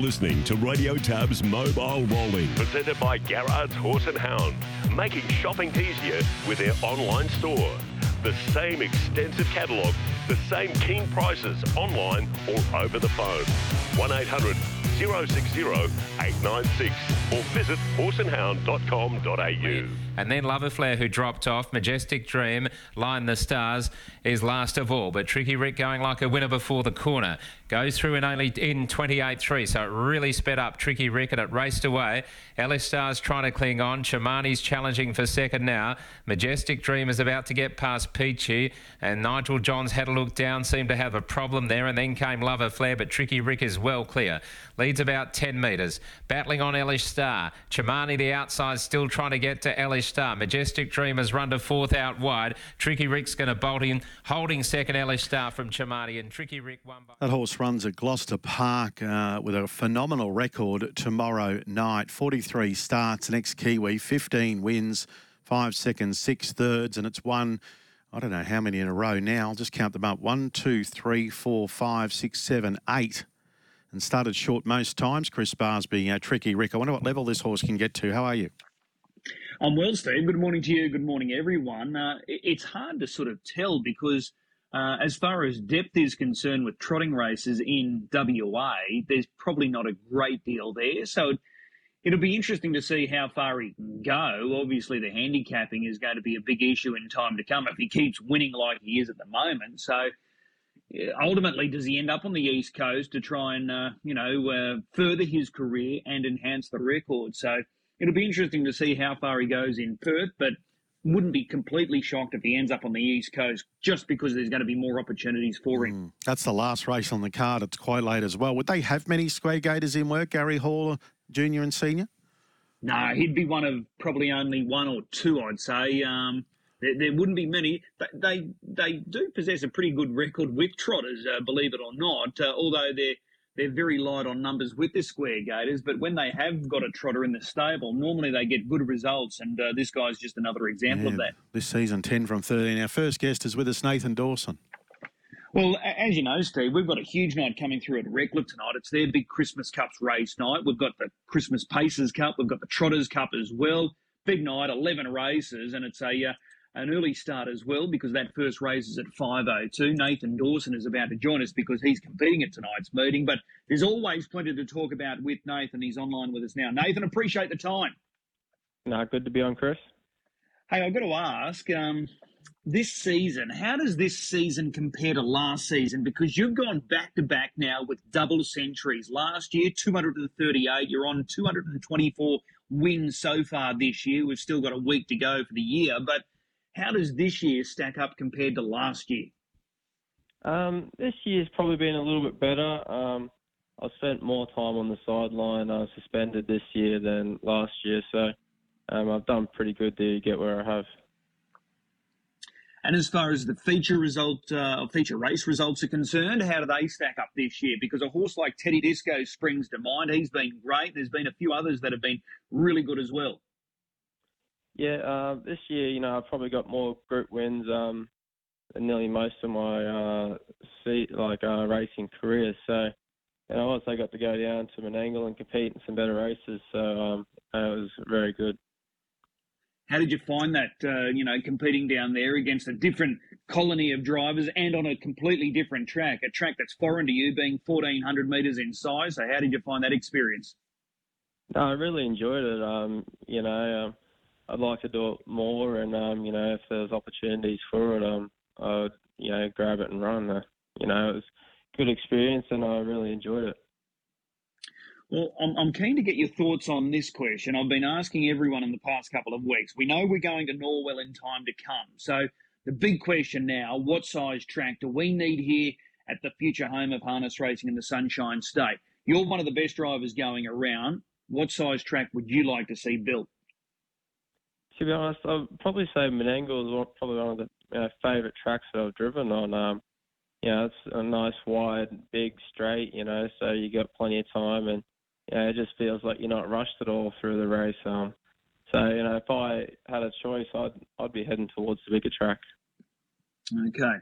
listening to Radio Tab's Mobile Rolling, presented by Garrard's Horse and Hound, making shopping easier with their online store. The same extensive catalogue, the same keen prices online or over the phone. 1-800-060-896 or visit horseandhound.com.au. And then Lover Flair, who dropped off, Majestic Dream, Line the Stars, is last of all. But Tricky Rick, going like a winner before the corner, goes through in only in 28.3, so it really sped up Tricky Rick and it raced away. Elish Star's trying to cling on. Chamani's challenging for second now. Majestic Dream is about to get past Peachy, and Nigel Johns had a look down, seemed to have a problem there, and then came Lover Flair, but Tricky Rick is well clear. Leads about 10 metres. Battling on Elish Star. Chamani the outside still trying to get to Elish Star. Majestic Dream has run to fourth out wide. Tricky Rick's going to bolt in, holding second Elish Star from Chamani, and Tricky Rick won by... That horse runs at Gloucester Park with a phenomenal record tomorrow night. 43 starts, an ex-Kiwi, 15 wins, 5 seconds, 6 thirds, and it's won... I don't know how many in a row now. I'll just count them up. 1, 2, 3, 4, 5, 6, 7, 8. And started short most times. Chris Barsby, Tricky Rick. I wonder what level this horse can get to. How are you? I'm well, Steve. Good morning to you. Good morning, everyone. It's hard to sort of tell because as far as depth is concerned with trotting races in WA, there's probably not a great deal there. So it'll be interesting to see how far he can go. Obviously, the handicapping is going to be a big issue in time to come if he keeps winning like he is at the moment. So, ultimately, does he end up on the East Coast to try and, further his career and enhance the record? So, it'll be interesting to see how far he goes in Perth, but wouldn't be completely shocked if he ends up on the East Coast just because there's going to be more opportunities for him. That's the last race on the card. It's quite late as well. Would they have many square gators in work, Gary Hall, Junior and Senior? No, he'd be one of probably only one or two, I'd say. There wouldn't be many. They do possess a pretty good record with trotters, believe it or not, although they're very light on numbers with the square gators. But when they have got a trotter in the stable, normally they get good results, and this guy's just another example of that. This season, 10 from 13. Our first guest is with us, Nathan Dawson. Well, as you know, Steve, we've got a huge night coming through at Redcliffe tonight. It's their big Christmas Cups race night. We've got the Christmas Pacers Cup. We've got the Trotters Cup as well. Big night, 11 races, and it's an early start as well because that first race is at 5.02. Nathan Dawson is about to join us because he's competing at tonight's meeting, but there's always plenty to talk about with Nathan. He's online with us now. Nathan, appreciate the time. No, good to be on, Chris. Hey, I've got to ask... this season, how does this season compare to last season? Because you've gone back-to-back now with double centuries. Last year, 238. You're on 224 wins so far this year. We've still got a week to go for the year. But how does this year stack up compared to last year? This year's probably been a little bit better. I've spent more time on the sideline. I was suspended this year than last year. So I've done pretty good to get where I have. And as far as the feature race results are concerned, how do they stack up this year? Because a horse like Teddy Disco springs to mind. He's been great. There's been a few others that have been really good as well. Yeah, this year, I've probably got more group wins than nearly most of my racing career. So, and I also got to go down to Menangle and compete in some better races. So it was very good. How did you find that, competing down there against a different colony of drivers and on a completely different track, a track that's foreign to you, being 1,400 metres in size? So how did you find that experience? No, I really enjoyed it. I'd like to do it more and, if there's opportunities for it, I would, grab it and run. It was a good experience and I really enjoyed it. Well, I'm keen to get your thoughts on this question. I've been asking everyone in the past couple of weeks. We know we're going to Norwell in time to come. So the big question now, what size track do we need here at the future home of harness racing in the Sunshine State? You're one of the best drivers going around. What size track would you like to see built? To be honest, I'd probably say Menangle is probably one of the favourite tracks that I've driven on. It's a nice, wide, big, straight, so you got plenty of time and, it just feels like you're not rushed at all through the race. If I had a choice, I'd be heading towards the bigger track. Okay.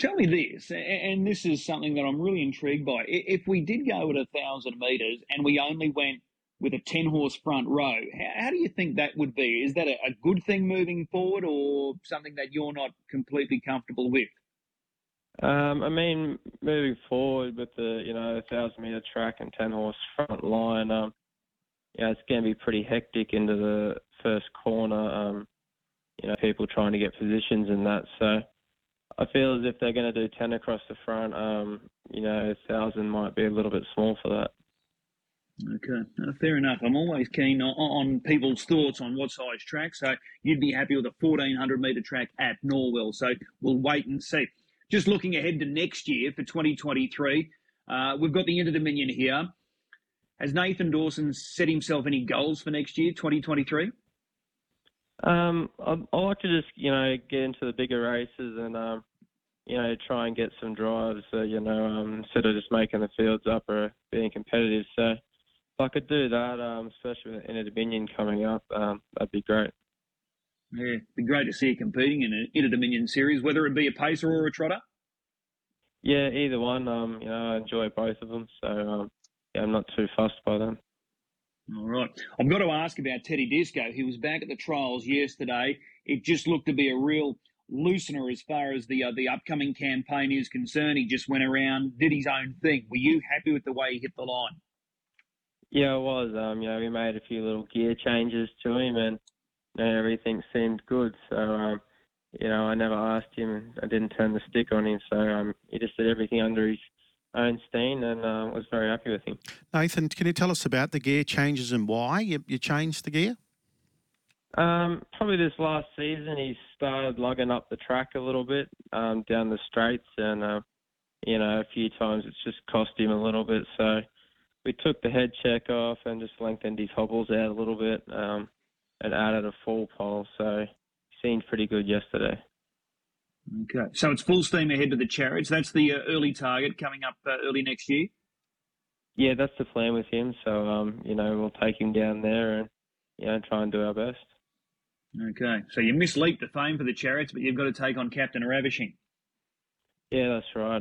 Tell me this, and this is something that I'm really intrigued by. If we did go at 1,000 metres and we only went with a 10-horse front row, how do you think that would be? Is that a good thing moving forward or something that you're not completely comfortable with? I mean, moving forward with the, 1,000-metre track and 10-horse front line, it's going to be pretty hectic into the first corner, people trying to get positions and that, so I feel as if they're going to do 10 across the front, 1,000 might be a little bit small for that. Okay, fair enough. I'm always keen on people's thoughts on what size track, so you'd be happy with a 1,400-metre track at Norwell, so we'll wait and see. Just looking ahead to next year for 2023, we've got the Inter-Dominion here. Has Nathan Dawson set himself any goals for next year, 2023? I like to just, get into the bigger races and, try and get some drives, instead of just making the fields up or being competitive. So if I could do that, especially with Inter-Dominion coming up, that'd be great. Yeah, it'd be great to see you competing in an Inter-Dominion series, whether it be a pacer or a trotter. Yeah, either one. I enjoy both of them, so I'm not too fussed by them. All right. I've got to ask about Teddy Disco. He was back at the trials yesterday. It just looked to be a real loosener as far as the upcoming campaign is concerned. He just went around, did his own thing. Were you happy with the way he hit the line? Yeah, I was. We made a few little gear changes to him and everything seemed good. So, I never asked him and I didn't turn the stick on him. So he just did everything under his Einstein and was very happy with him. Nathan, can you tell us about the gear changes and why you changed the gear? Probably this last season he started lugging up the track a little bit down the straights and, a few times it's just cost him a little bit. So we took the head check off and just lengthened his hobbles out a little bit and added a full pole. So he seemed pretty good yesterday. Okay, so it's full steam ahead to the Chariots. That's the early target coming up early next year? Yeah, that's the plan with him. So, we'll take him down there and, try and do our best. Okay, so you misleap the fame for the Chariots, but you've got to take on Captain Ravishing. Yeah, that's right.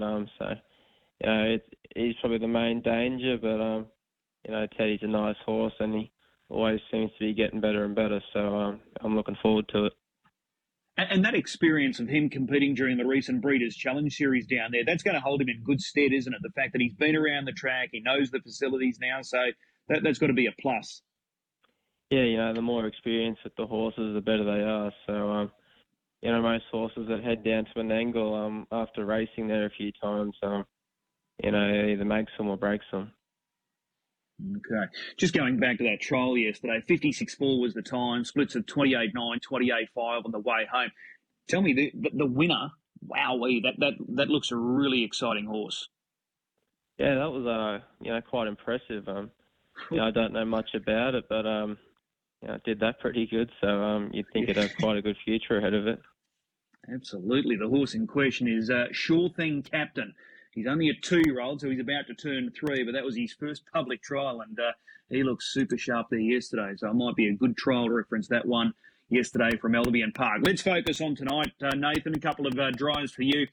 He's probably the main danger, but, Teddy's a nice horse and he always seems to be getting better and better. So I'm looking forward to it. And that experience of him competing during the recent Breeders' Challenge Series down there, that's going to hold him in good stead, isn't it? The fact that he's been around the track, he knows the facilities now, so that's got to be a plus. Yeah, the more experience that the horses, the better they are. So, most horses that head down to Menangle after racing there a few times, either makes them or breaks them. Okay. Just going back to that trial yesterday, 56.4 was the time, splits of 28.9, 28.5 on the way home. Tell me, the winner, wowee, that looks a really exciting horse. Yeah, that was, quite impressive. I don't know much about it, but it did that pretty good, so you'd think it had quite a good future ahead of it. Absolutely. The horse in question is Sure Thing Captain. He's only a 2-year-old, so he's about to turn 3, but that was his first public trial, and he looked super sharp there yesterday, so it might be a good trial reference, that one yesterday from Albion Park. Let's focus on tonight, Nathan. A couple of drives for you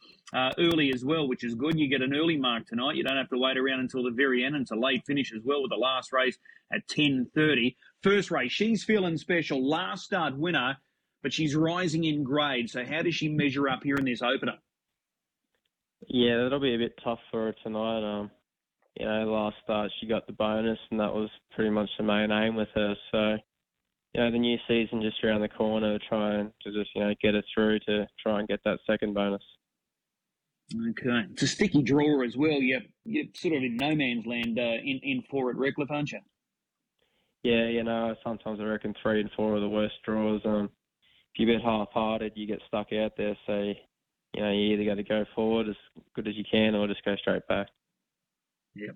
early as well, which is good. You get an early mark tonight. You don't have to wait around until the very end. It's a late finish as well with the last race at 10:30. First race, She's Feeling Special, last start winner, but she's rising in grade. So how does she measure up here in this opener? Yeah, that'll be a bit tough for her tonight. Last start she got the bonus, and that was pretty much the main aim with her. So, the new season just around the corner, trying to just, get her through to try and get that second bonus. Okay. It's a sticky draw as well. You're sort of in no man's land in four at Redcliffe, aren't you? Yeah, sometimes I reckon 3 and 4 are the worst draws. If you get half-hearted, you get stuck out there, so you either got to go forward as good as you can or just go straight back. Yeah.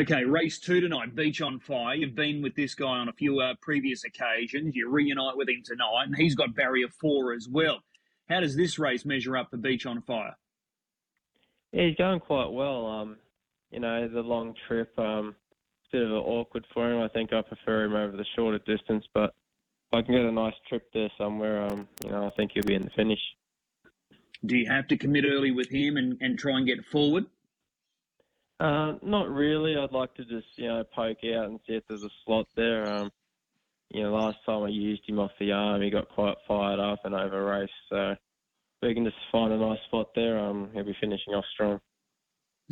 Okay, race 2 tonight, Beach on Fire. You've been with this guy on a few previous occasions. You reunite with him tonight, and he's got barrier 4 as well. How does this race measure up for Beach on Fire? Yeah, he's going quite well. The long trip, it's a bit of an awkward for him. I think I prefer him over the shorter distance, but if I can get a nice trip there somewhere, I think he'll be in the finish. Do you have to commit early with him and try and get forward? Not really. I'd like to just, you know, poke out and see if there's a slot there. You know, last time I used him off the arm, he got quite fired up and over-raced. So we can just find a nice spot there. He'll be finishing off strong.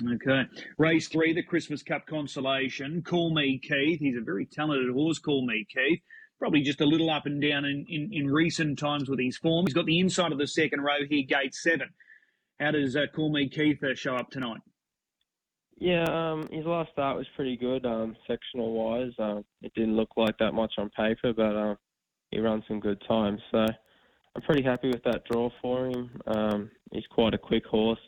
Okay. Race 3, the Christmas Cup Consolation. Call Me Keith. He's a very talented horse, Call Me Keith. Probably just a little up and down in recent times with his form. He's got the inside of the second row here, gate 7. How does Call Me Keith show up tonight? Yeah, his last start was pretty good, sectional-wise. It didn't look like that much on paper, but he runs some good times. So I'm pretty happy with that draw for him. He's quite a quick horse.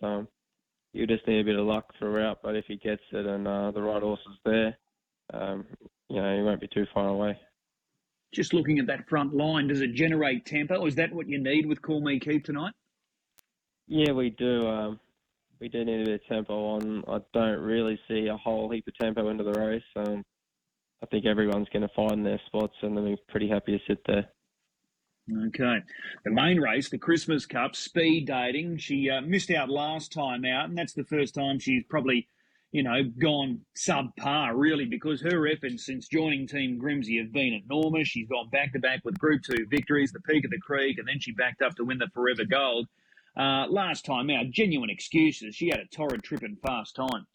You just need a bit of luck throughout, but if he gets it and the right horse is there, you know, he won't be too far away. Just looking at that front line, does it generate tempo? Is that what you need with Call Me Keith tonight? Yeah, we do. We do need a bit of tempo on. I don't really see a whole heap of tempo into the race. I think everyone's going to find their spots, and they'll be pretty happy to sit there. Okay. The main race, the Christmas Cup, Speed Dating. She missed out last time out, and that's the first time she's probably, you know, gone subpar, really, because her efforts since joining Team Grimsey have been enormous. She's gone back-to-back with Group 2 victories, the Peak of the Creek, and then she backed up to win the Forever Gold. Last time out, genuine excuses. She had a torrid trip and fast time.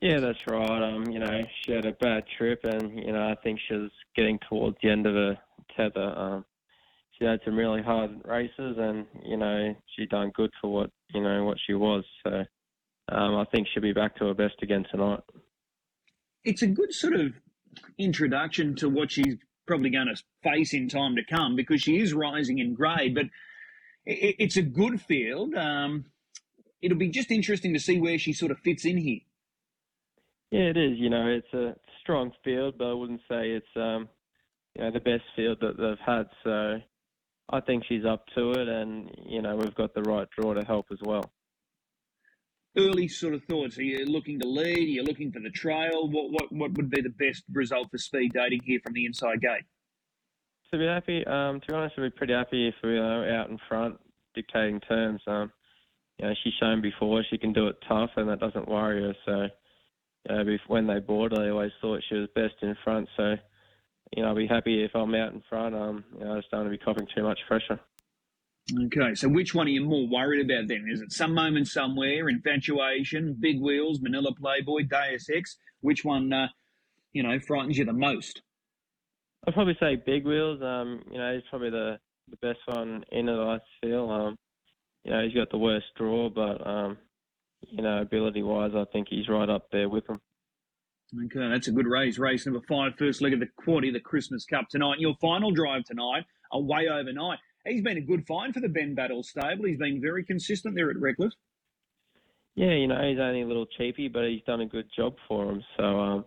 Yeah, that's right. You know, she had a bad trip, and, you know, I think she was getting towards the end of her tether. She had some really hard races, and, you know, she done good for what, you know, what she was. So I think she'll be back to her best again tonight. It's a good sort of introduction to what she's probably going to face in time to come, because she is rising in grade, but it's a good field. It'll be just interesting to see where she sort of fits in here. Yeah, it is. You know, it's a strong field, but I wouldn't say it's you know, the best field that they've had. So I think she's up to it, and, you know, we've got the right draw to help as well. Early sort of thoughts. Are you looking to lead? Are you looking for the trail? What would be the best result for Speed Dating here from the inside gate? To be happy, to be honest, we'd be pretty happy if we were out in front dictating terms. You know, she's shown before she can do it tough, and that doesn't worry her. So, you know, when they bored, I always thought she was best in front. So, you know, I'll be happy if I'm out in front. You know, I just don't want to be copping too much pressure. Okay, so which one are you more worried about then? Is it Some Moment Somewhere, Infatuation, Big Wheels, Manila Playboy, Deus Ex? Which one, you know, frightens you the most? I'd probably say Big Wheels. You know, he's probably the best one in it, I feel. You know, he's got the worst draw, but, you know, ability-wise, I think he's right up there with him. Okay, that's a good race. Race number 5, first leg of the Quaddy, the Christmas Cup tonight. Your final drive tonight, away overnight. He's been a good find for the Ben Battle stable. He's been very consistent there at Reckless. Yeah, you know, he's only a little cheapy, but he's done a good job for him. So,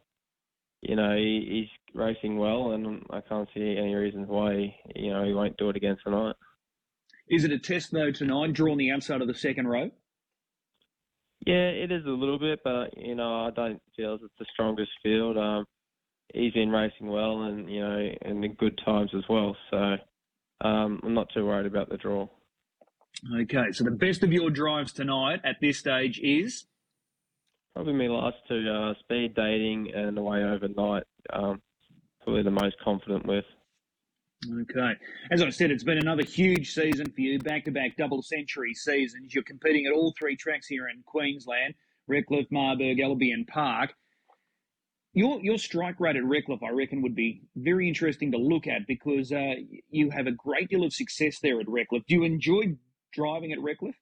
you know, he's racing well, and I can't see any reason why, you know, he won't do it again tonight. Is it a test, though, tonight, drawing the outside of the second row? Yeah, it is a little bit, but, you know, I don't feel it's the strongest field. He's been racing well and, you know, and in good times as well, so I'm not too worried about the draw. Okay, so the best of your drives tonight at this stage is? Probably my last two, Speed Dating and Away Overnight, probably the most confident with. Okay. As I said, it's been another huge season for you, back-to-back double-century seasons. You're competing at all three tracks here in Queensland, Redcliffe, Marburg, Albion Park. Your strike rate at Redcliffe, I reckon, would be very interesting to look at because you have a great deal of success there at Redcliffe. Do you enjoy driving at Redcliffe?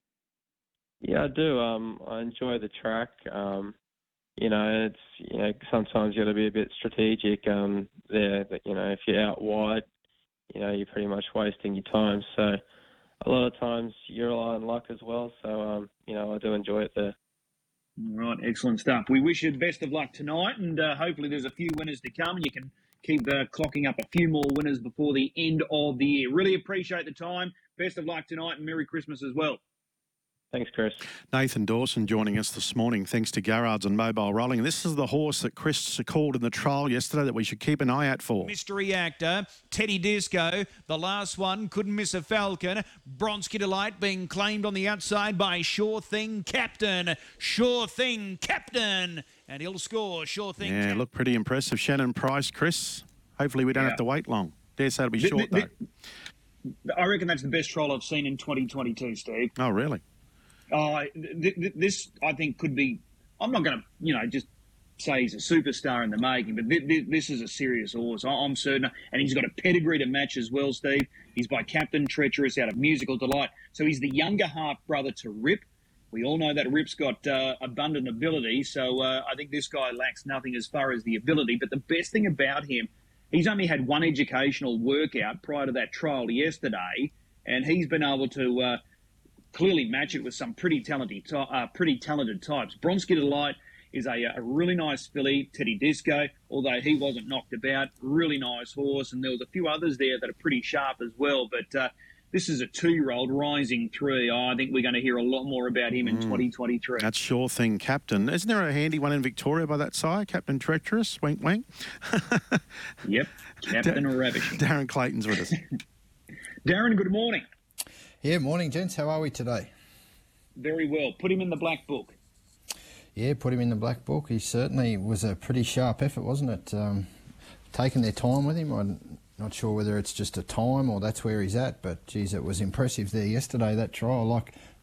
Yeah, I do. I enjoy the track. You know, it's, you know, sometimes you got to be a bit strategic there. But, you know, if you're out wide, you know, you're pretty much wasting your time. So a lot of times you rely on luck as well. So, you know, I do enjoy it there. All right, excellent stuff. We wish you the best of luck tonight, and hopefully there's a few winners to come, and you can keep clocking up a few more winners before the end of the year. Really appreciate the time. Best of luck tonight, and Merry Christmas as well. Thanks, Chris. Nathan Dawson joining us this morning. Thanks to Garrard's and Mobile Rolling. This is the horse that Chris called in the trial yesterday that we should keep an eye out for. Mystery Actor, Teddy Disco, the last one, couldn't miss a Falcon. Bronski Delight being claimed on the outside by Sure Thing Captain. Sure Thing Captain. And he'll score, Sure Thing Captain. Yeah, look, pretty impressive. Shannon Price, Chris. Hopefully we don't have to wait long. Dare say it'll be short, though. I reckon that's the best trial I've seen in 2022, Steve. Oh, really? This, I think, could be... I'm not going to, just say he's a superstar in the making, but this is a serious horse. I'm certain. And he's got a pedigree to match as well, Steve. He's by Captain Treacherous out of Musical Delight. So he's the younger half-brother to Rip. We all know that Rip's got abundant ability, so I think this guy lacks nothing as far as the ability. But the best thing about him, he's only had one educational workout prior to that trial yesterday, and he's been able to... clearly match it with some pretty talented types. Bronski Delight is a really nice filly. Teddy Disco, although he wasn't knocked about, really nice horse. And there was a few others there that are pretty sharp as well. But this is a two-year-old rising three. Oh, I think we're going to hear a lot more about him in 2023. That's Sure Thing Captain. Isn't there a handy one in Victoria by that sire? Captain Treacherous, wink, wink. Yep, Captain Ravishing. Darren Clayton's with us. Darren, good morning. Yeah, morning, gents. How are we today? Very well. Put him in the black book. Yeah, put him in the black book. He certainly was a pretty sharp effort, wasn't it? Taking their time with him. I'm not sure whether it's just a time or that's where he's at, but, geez, it was impressive there yesterday, that trial.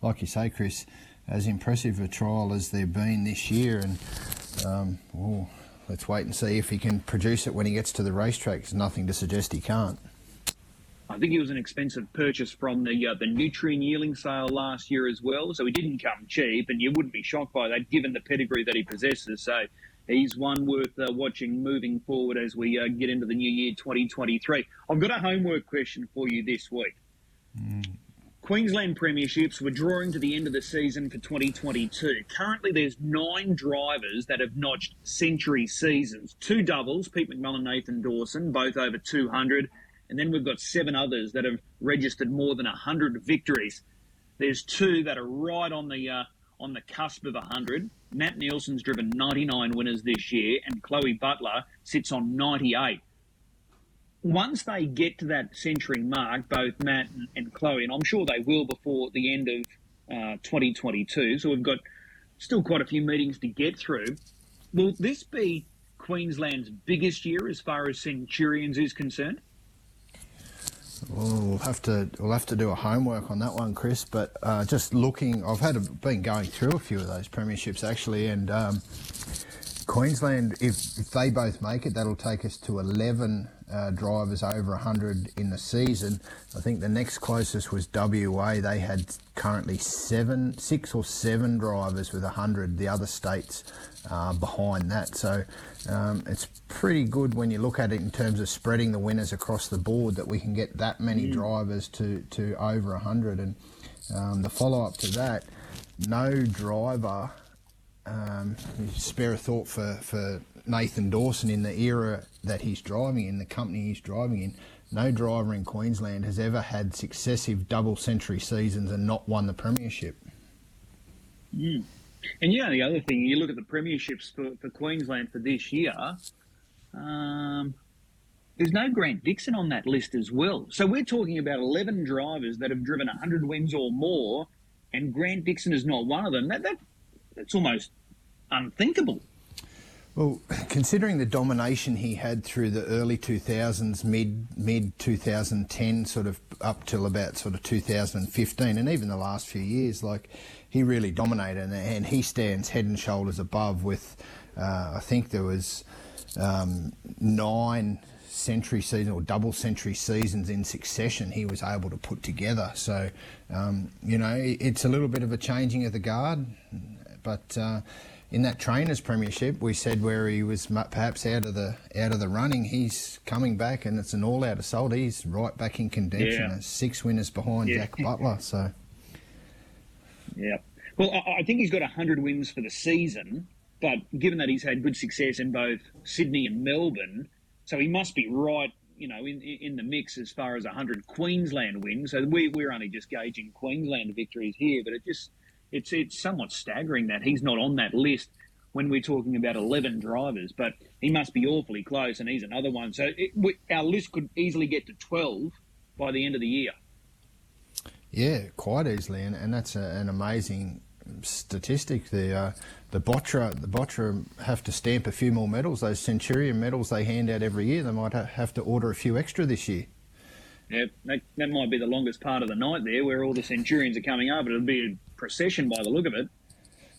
Like you say, Chris, as impressive a trial as there have been this year. And, let's wait and see if he can produce it when he gets to the racetrack. There's nothing to suggest he can't. I think he was an expensive purchase from the Nutrien yearling sale last year as well, so he didn't come cheap, and you wouldn't be shocked by that given the pedigree that he possesses. So he's one worth watching moving forward as we get into the new year 2023. I've got a homework question for you this week. Queensland Premierships, we're drawing to the end of the season for 2022. Currently there's 9 drivers that have notched century seasons. 2 doubles, Pete McMullen, Nathan Dawson, both over 200. And then we've got 7 others that have registered more than 100 victories. There's 2 that are right on the cusp of 100. Matt Nielsen's driven 99 winners this year, and Chloe Butler sits on 98. Once they get to that century mark, both Matt and Chloe, and I'm sure they will before the end of 2022, so we've got still quite a few meetings to get through, will this be Queensland's biggest year as far as Centurions is concerned? We'll have to do a homework on that one, Chris. But just looking, I've been going through a few of those premierships actually, and Queensland, if they both make it, that'll take us to 11 drivers over 100 in the season. I think the next closest was WA. They had currently 6 or 7 drivers with 100. The other states behind that, so it's pretty good when you look at it in terms of spreading the winners across the board that we can get that many drivers to over 100. And the follow-up to that, no driver, spare a thought for Nathan Dawson in the era that he's driving in, the company he's driving in, no driver in Queensland has ever had successive double century seasons and not won the premiership. And, the other thing, you look at the premierships for Queensland for this year, there's no Grant Dixon on that list as well. So we're talking about 11 drivers that have driven 100 wins or more, and Grant Dixon is not one of them. That's almost unthinkable. Well, considering the domination he had through the early 2000s, mid-2010, sort of up till about sort of 2015, and even the last few years, he really dominated, and he stands head and shoulders above with, I think there was 9 century seasons or double century seasons in succession he was able to put together. So, it's a little bit of a changing of the guard, but... in that trainers' premiership, we said where he was perhaps out of the running, he's coming back, and it's an all-out assault. He's right back in contention, 6 winners behind Jack Butler. So, well, I think he's got 100 wins for the season, but given that he's had good success in both Sydney and Melbourne, so he must be right, in the mix as far as 100 Queensland wins. So we're only just gauging Queensland victories here, but it just it's somewhat staggering that he's not on that list when we're talking about 11 drivers, but he must be awfully close, and he's another one. So our list could easily get to 12 by the end of the year. Yeah, quite easily, and that's an amazing statistic. The Bottra have to stamp a few more medals. Those Centurion medals they hand out every year, they might have to order a few extra this year. Yeah, that might be the longest part of the night there, where all the Centurions are coming up. It'll be a procession by the look of it.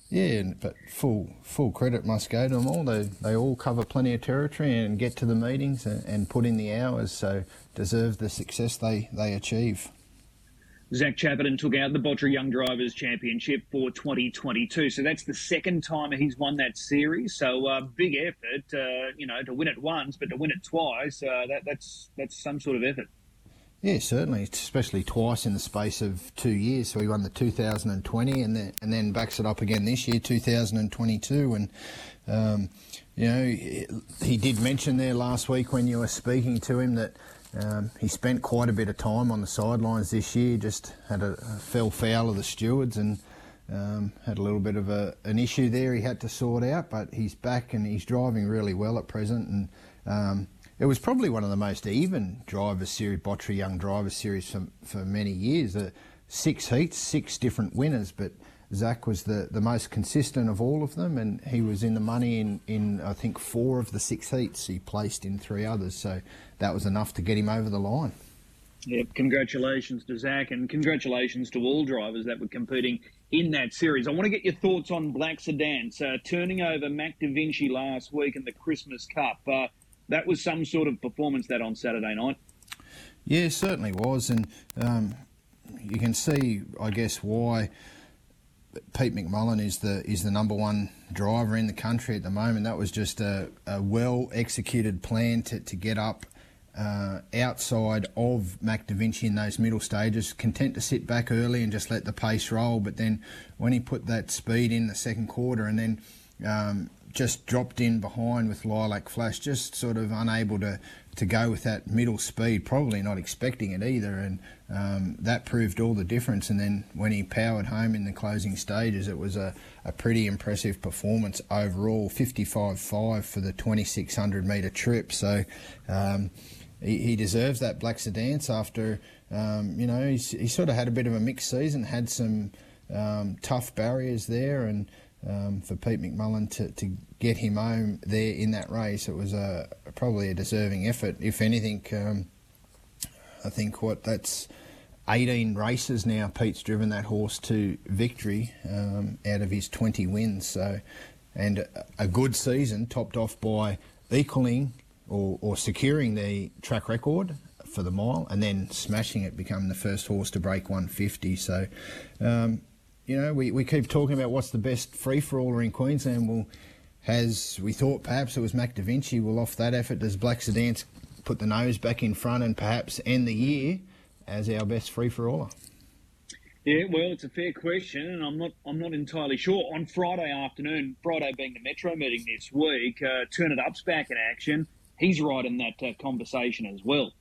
Yeah, but full credit must go to them all. They all cover plenty of territory and get to the meetings and put in the hours, so deserve the success they achieve. Zach Chapperton took out the Bottra Young Drivers Championship for 2022, so that's the second time he's won that series. So big effort, to win it once, but to win it twice, that's some sort of effort. Yeah, certainly, especially twice in the space of 2 years. So he won the 2020 and then backs it up again this year, 2022. And, he did mention there last week when you were speaking to him that he spent quite a bit of time on the sidelines this year, just had a fell foul of the stewards and had a little bit of an issue there he had to sort out. But he's back and he's driving really well at present, and it was probably one of the most even driver series, Bottra Young driver series for many years. 6 heats, 6 different winners, but Zach was the most consistent of all of them, and he was in the money in I think 4 of the 6 heats. He placed in 3 others, so that was enough to get him over the line. Yeah, congratulations to Zach, and congratulations to all drivers that were competing in that series. I want to get your thoughts on Black Sedans, turning over Mac Da Vinci last week in the Christmas Cup. That was some sort of performance that on Saturday night. Yeah, certainly was. And you can see, I guess, why Pete McMullen is the number one driver in the country at the moment. That was just a well-executed plan to get up outside of Mac Da Vinci in those middle stages, content to sit back early and just let the pace roll. But then when he put that speed in the second quarter and then just dropped in behind with Lilac Flash, just sort of unable to go with that middle speed, probably not expecting it either, and that proved all the difference. And then when he powered home in the closing stages, it was a pretty impressive performance overall, 55.5 for the 2600 metre trip. So he deserves that Black Sedans after, he sort of had a bit of a mixed season, had some tough barriers there, and for Pete McMullen to get him home there in that race, it was probably a deserving effort. If anything, I think that's 18 races now Pete's driven that horse to victory out of his 20 wins. So, and a good season topped off by equaling or securing the track record for the mile, and then smashing it, becoming the first horse to break 150. So we keep talking about what's the best free-for-aller in Queensland. Well, we thought perhaps it was Mac Da Vinci. Well, off that effort, does Black Sedans put the nose back in front and perhaps end the year as our best free-for-aller? Yeah, well, it's a fair question, and I'm not entirely sure. On Friday afternoon, Friday being the Metro meeting this week, Turn It Up's back in action. He's right in that conversation as well.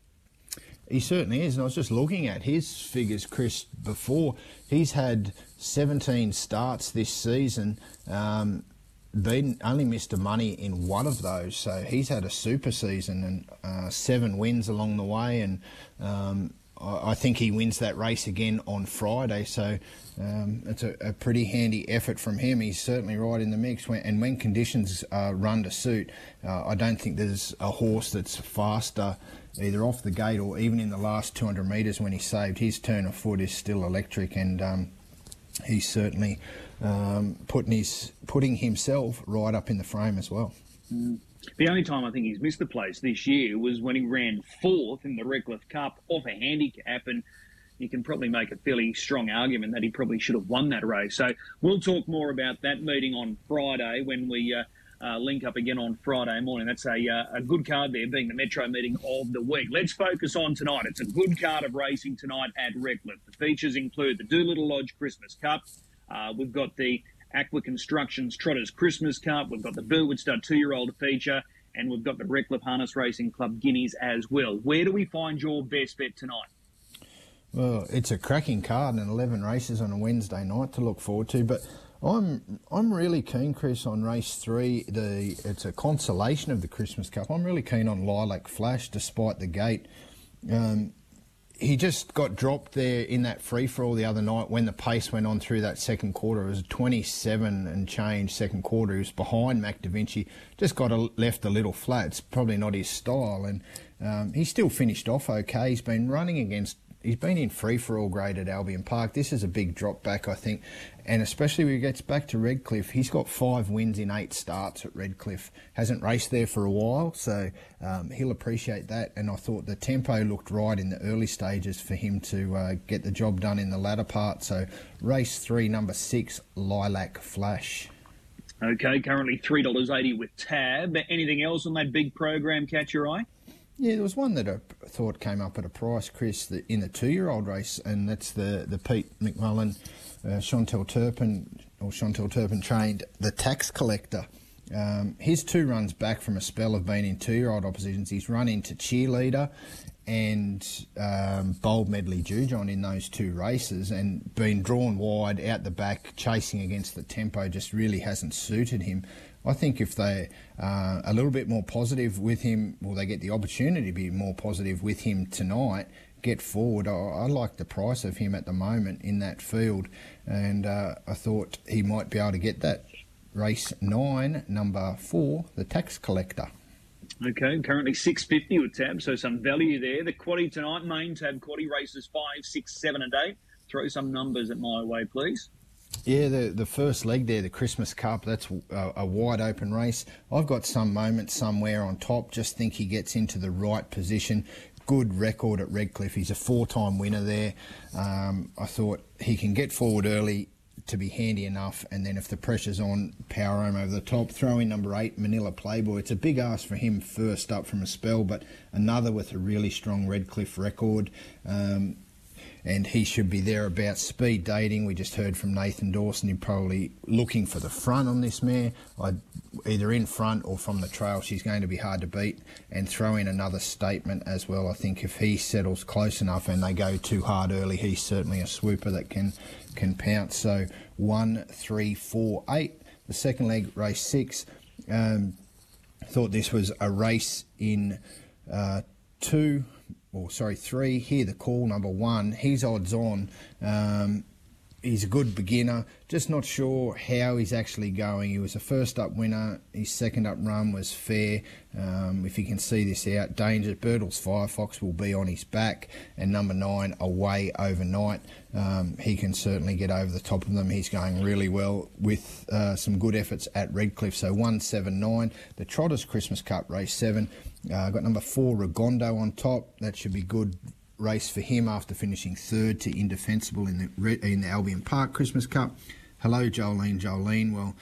He certainly is, and I was just looking at his figures, Chris, before. He's had 17 starts this season, only missed a money in one of those, so he's had a super season, and 7 wins along the way, and I think he wins that race again on Friday, so it's a pretty handy effort from him. He's certainly right in the mix, when conditions run to suit. I don't think there's a horse that's faster either off the gate or even in the last 200 metres when he saved his turn of foot, is still electric, and he's certainly putting himself right up in the frame as well. The only time I think he's missed the place this year was when he ran 4th in the Redcliffe Cup off a handicap, and you can probably make a fairly strong argument that he probably should have won that race. So we'll talk more about that meeting on Friday when we link up again on Friday morning. That's a good card there, being the Metro meeting of the week. Let's focus on tonight. It's a good card of racing tonight at Redcliffe. The features include the Doolittle Lodge Christmas Cup. We've got the Aqua Constructions Trotters Christmas Cup. We've got the Burwood Stud 2-year-old feature. And we've got the Redcliffe Harness Racing Club Guineas as well. Where do we find your best bet tonight? Well, it's a cracking card and 11 races on a Wednesday night to look forward to, but I'm really keen, Chris, on race 3. It's a consolation of the Christmas Cup. I'm really keen on Lilac Flash, despite the gate. He just got dropped there in that free-for-all the other night when the pace went on through that second quarter. It was 27 and change second quarter. He was behind Mac Da Vinci. Just got left a little flat. It's probably not his style. And he still finished off okay. He's been running against... He's been in free-for-all grade at Albion Park. This is a big drop back, I think. And especially when he gets back to Redcliffe, he's got 5 wins in 8 starts at Redcliffe. Hasn't raced there for a while, so he'll appreciate that. And I thought the tempo looked right in the early stages for him to get the job done in the latter part. So race 3, number 6, Lilac Flash. Okay, currently $3.80 with Tab. Anything else on that big program catch your eye? Yeah, there was one that I thought came up at a price, Chris, in the 2-year-old race, and that's the Pete McMullen, Chantel Turpin trained the Tax Collector. His 2 runs back from a spell of being in 2-year-old oppositions. He's run into Cheerleader and Bold Medley Jujon in those 2 races, and been drawn wide out the back, chasing against the tempo just really hasn't suited him. I think if they are a little bit more positive with him, well, they get the opportunity to be more positive with him tonight, get forward. I like the price of him at the moment in that field, and I thought he might be able to get that. Race 9, number 4, the Tax Collector. Okay, currently $6.50 with Tab, so some value there. The quaddie tonight, main Tab quaddie, races 5, 6, 7 and 8. Throw some numbers at my way, please. Yeah, the first leg there, the Christmas Cup, that's a wide-open race. I've got Some Moments Somewhere on top. Just think he gets into the right position. Good record at Redcliffe. He's a 4-time winner there. I thought he can get forward early to be handy enough, and then if the pressure's on, power home over the top. Throw in number 8, Manila Playboy. It's a big ask for him first up from a spell, but another with a really strong Redcliffe record. And he should be there about Speed Dating. We just heard from Nathan Dawson. He's probably looking for the front on this mare. Either in front or from the trail, she's going to be hard to beat. And throw in another statement as well. I think if he settles close enough and they go too hard early, he's certainly a swooper that can pounce. So 1, 3, 4, 8. The second leg, race 6. Thought this was a race in 3. Hear the Call, number 1. He's odds on. He's a good beginner. Just not sure how he's actually going. He was a first-up winner. His second-up run was fair. If he can see this out, Danger. Birtle's Firefox will be on his back. And number 9, Away Overnight. He can certainly get over the top of them. He's going really well with some good efforts at Redcliffe. So 1, 7, 9. The Trotters Christmas Cup, race 7. Got number 4, Rigondo on top. That should be good race for him after finishing 3rd to Indefensible in the Albion Park Christmas Cup. Hello Jolene. Well,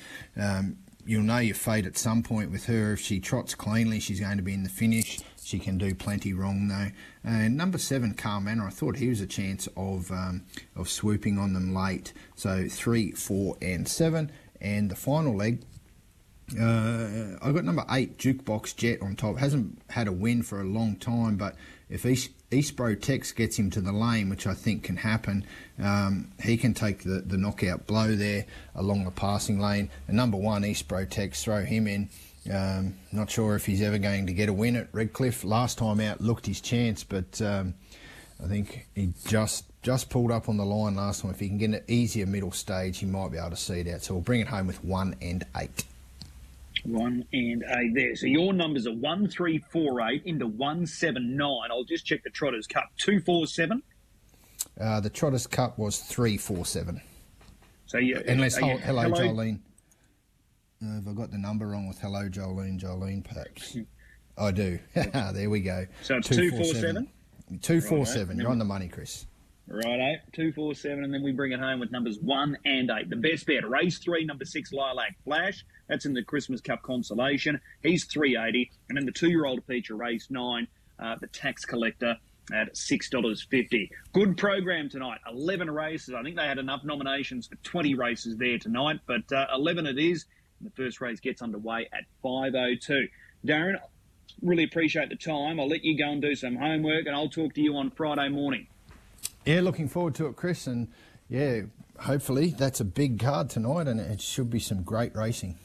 you'll know your fate at some point with her. If she trots cleanly, she's going to be in the finish. She can do plenty wrong though. And number 7, Carl Manor. I thought he was a chance of swooping on them late. So 3, 4 and 7. And the final leg, I got number 8, Jukebox Jet on top. Hasn't had a win for a long time, but if Eastbro Tex gets him to the lane, which I think can happen, he can take the knockout blow there along the passing lane. And number 1, Eastbro Tex, throw him in. Not sure if he's ever going to get a win at Redcliffe. Last time out looked his chance, but I think he just pulled up on the line last time. If he can get an easier middle stage, he might be able to see it out. So we'll bring it home with 1 and 8. 1 and 8 there. So your numbers are 1, 3, 4, 8 into 1, 7, 9. I'll just check the Trotters Cup. 2, 4, 7. The Trotters Cup was 3, 4, 7. So yeah, unless hello Jolene. Have I got the number wrong with Hello Jolene? Perhaps I do. There we go. So it's 2, 4, 7. 2, 4, 7. You're on the money, Chris. Righto, 2, 4, 7, and then we bring it home with numbers 1 and 8. The best bet, race 3, number 6, Lilac Flash. That's in the Christmas Cup consolation. He's $3.80, and then the 2-year-old feature, race 9, the Tax Collector at $6.50. Good program tonight. 11 races. I think they had enough nominations for 20 races there tonight, but 11 it is. And the first race gets underway at 5:02. Darren, really appreciate the time. I'll let you go and do some homework, and I'll talk to you on Friday morning. Yeah, looking forward to it, Chris, and yeah, hopefully that's a big card tonight and it should be some great racing.